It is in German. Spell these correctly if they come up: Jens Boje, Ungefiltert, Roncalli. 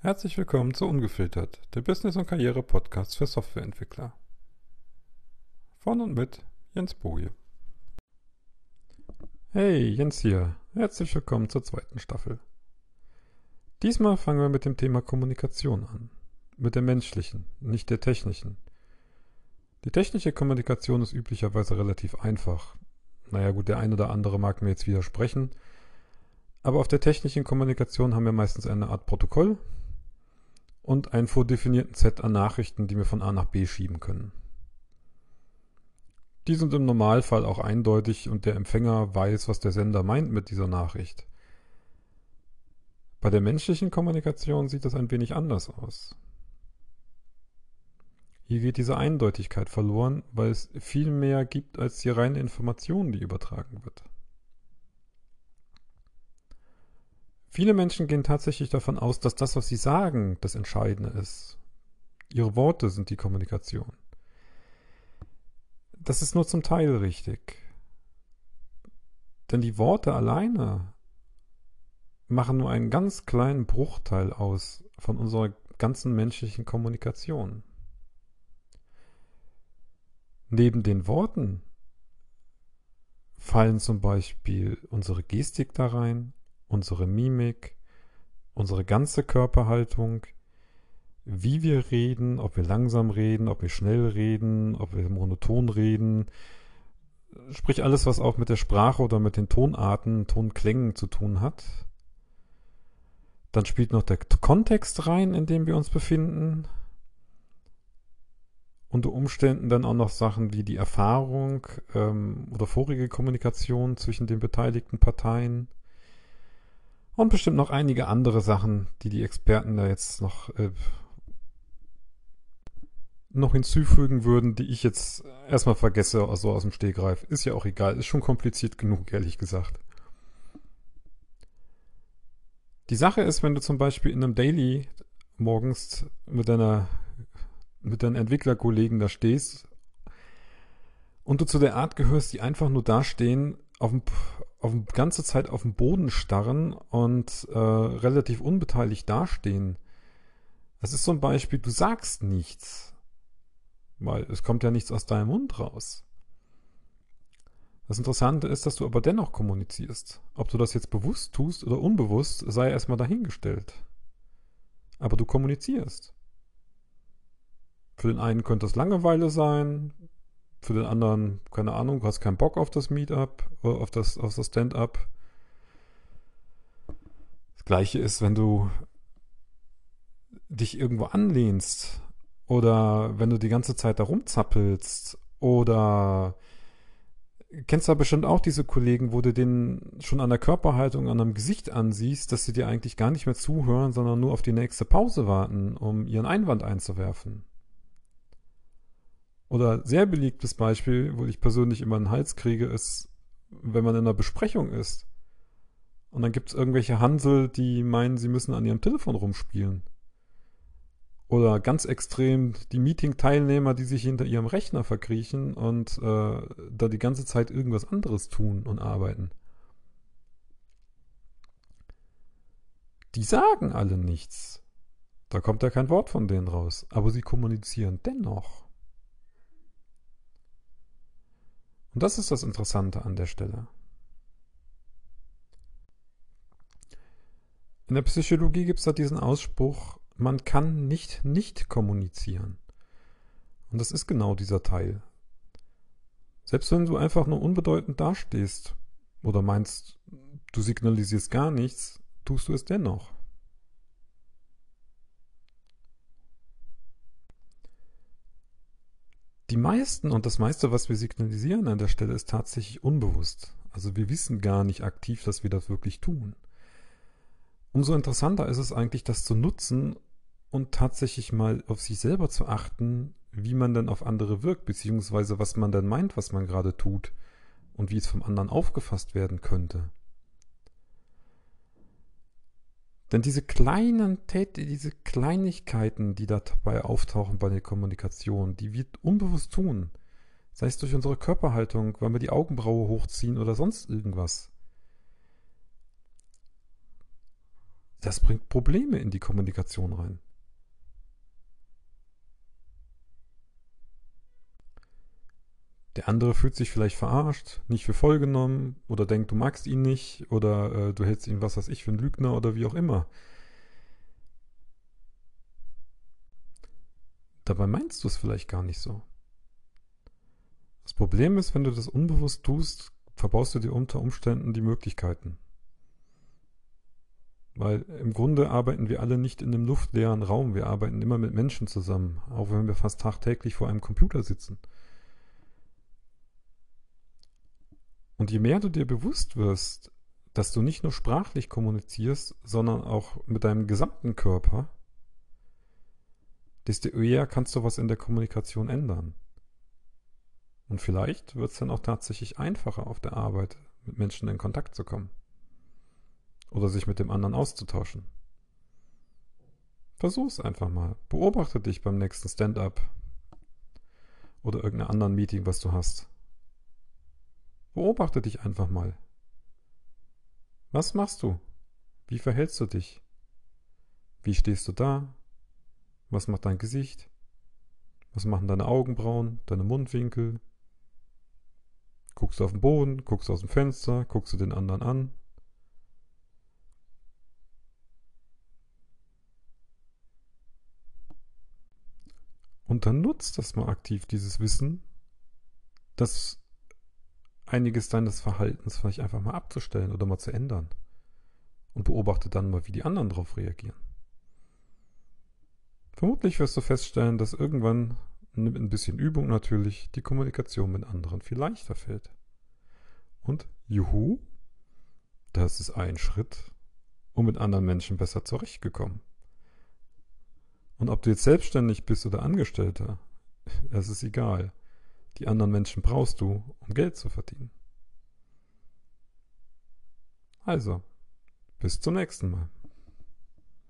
Herzlich willkommen zu Ungefiltert, der Business- und Karriere-Podcast für Softwareentwickler. Von und mit Jens Boje. Hey, Jens hier. Herzlich willkommen zur zweiten Staffel. Diesmal fangen wir mit dem Thema Kommunikation an. Mit der menschlichen, nicht der technischen. Die technische Kommunikation ist üblicherweise relativ einfach. Naja gut, der ein oder andere mag mir jetzt widersprechen, aber auf der technischen Kommunikation haben wir meistens eine Art Protokoll und einen vordefinierten Set an Nachrichten, die wir von A nach B schieben können. Die sind im Normalfall auch eindeutig und der Empfänger weiß, was der Sender meint mit dieser Nachricht. Bei der menschlichen Kommunikation sieht das ein wenig anders aus. Hier geht diese Eindeutigkeit verloren, weil es viel mehr gibt als die reine Information, die übertragen wird. Viele Menschen gehen tatsächlich davon aus, dass das, was sie sagen, das Entscheidende ist. Ihre Worte sind die Kommunikation. Das ist nur zum Teil richtig. Denn die Worte alleine machen nur einen ganz kleinen Bruchteil aus von unserer ganzen menschlichen Kommunikation. Neben den Worten fallen zum Beispiel unsere Gestik da rein, unsere Mimik, unsere ganze Körperhaltung, wie wir reden, ob wir langsam reden, ob wir schnell reden, ob wir monoton reden, sprich alles, was auch mit der Sprache oder mit den Tonarten, Tonklängen zu tun hat. Dann spielt noch der Kontext rein, in dem wir uns befinden. Unter Umständen dann auch noch Sachen wie die Erfahrung oder vorige Kommunikation zwischen den beteiligten Parteien. Und bestimmt noch einige andere Sachen, die Experten da jetzt noch hinzufügen würden, die ich jetzt erstmal vergesse, also aus dem Stegreif. Ist ja auch egal, ist schon kompliziert genug, ehrlich gesagt. Die Sache ist, wenn du zum Beispiel in einem Daily morgens mit deinen Entwicklerkollegen da stehst und du zu der Art gehörst, die einfach nur dastehen, auf ganze Zeit auf den Boden starren und relativ unbeteiligt dastehen. Das ist zum Beispiel, du sagst nichts, weil es kommt ja nichts aus deinem Mund raus. Das Interessante ist, dass du aber dennoch kommunizierst. Ob du das jetzt bewusst tust oder unbewusst, sei erstmal dahingestellt. Aber du kommunizierst. Für den einen könnte es Langeweile sein, für den anderen, keine Ahnung, du hast keinen Bock auf das Meetup, auf das Stand-up. Das Gleiche ist, wenn du dich irgendwo anlehnst oder wenn du die ganze Zeit da rumzappelst oder kennst du bestimmt auch diese Kollegen, wo du denen schon an der Körperhaltung, an einem Gesicht ansiehst, dass sie dir eigentlich gar nicht mehr zuhören, sondern nur auf die nächste Pause warten, um ihren Einwand einzuwerfen. Oder sehr beliebtes Beispiel, wo ich persönlich immer einen Hals kriege, ist, wenn man in einer Besprechung ist. Und dann gibt es irgendwelche Hansel, die meinen, sie müssen an ihrem Telefon rumspielen. Oder ganz extrem die Meeting-Teilnehmer, die sich hinter ihrem Rechner verkriechen und da die ganze Zeit irgendwas anderes tun und arbeiten. Die sagen alle nichts. Da kommt ja kein Wort von denen raus. Aber sie kommunizieren dennoch. Und das ist das Interessante an der Stelle. In der Psychologie gibt es da diesen Ausspruch, man kann nicht kommunizieren. Und das ist genau dieser Teil. Selbst wenn du einfach nur unbedeutend dastehst oder meinst, du signalisierst gar nichts, tust du es dennoch. Die meisten und das meiste, was wir signalisieren an der Stelle, ist tatsächlich unbewusst. Also wir wissen gar nicht aktiv, dass wir das wirklich tun. Umso interessanter ist es eigentlich, das zu nutzen und tatsächlich mal auf sich selber zu achten, wie man dann auf andere wirkt, beziehungsweise was man dann meint, was man gerade tut und wie es vom anderen aufgefasst werden könnte. Denn diese Kleinigkeiten, die dabei auftauchen bei der Kommunikation, die wir unbewusst tun, sei es durch unsere Körperhaltung, weil wir die Augenbraue hochziehen oder sonst irgendwas. Das bringt Probleme in die Kommunikation rein. Der andere fühlt sich vielleicht verarscht, nicht für voll genommen oder denkt, du magst ihn nicht oder du hältst ihn, was weiß ich, für einen Lügner oder wie auch immer. Dabei meinst du es vielleicht gar nicht so. Das Problem ist, wenn du das unbewusst tust, verbaust du dir unter Umständen die Möglichkeiten. Weil im Grunde arbeiten wir alle nicht in einem luftleeren Raum. Wir arbeiten immer mit Menschen zusammen, auch wenn wir fast tagtäglich vor einem Computer sitzen. Und je mehr du dir bewusst wirst, dass du nicht nur sprachlich kommunizierst, sondern auch mit deinem gesamten Körper, desto eher kannst du was in der Kommunikation ändern. Und vielleicht wird es dann auch tatsächlich einfacher auf der Arbeit, mit Menschen in Kontakt zu kommen. Oder sich mit dem anderen auszutauschen. Versuch's einfach mal. Beobachte dich beim nächsten Stand-up oder irgendeinem anderen Meeting, was du hast. Beobachte dich einfach mal. Was machst du? Wie verhältst du dich? Wie stehst du da? Was macht dein Gesicht? Was machen deine Augenbrauen, deine Mundwinkel? Guckst du auf den Boden? Guckst du aus dem Fenster? Guckst du den anderen an? Und dann nutzt das mal aktiv, dieses Wissen, dass einiges deines Verhaltens vielleicht einfach mal abzustellen oder mal zu ändern. Und beobachte dann mal, wie die anderen darauf reagieren. Vermutlich wirst du feststellen, dass irgendwann mit ein bisschen Übung natürlich die Kommunikation mit anderen viel leichter fällt. Und juhu, das ist ein Schritt, um mit anderen Menschen besser zurechtzukommen. Und ob du jetzt selbstständig bist oder Angestellter, das ist egal. Die anderen Menschen brauchst du, um Geld zu verdienen. Also, bis zum nächsten Mal.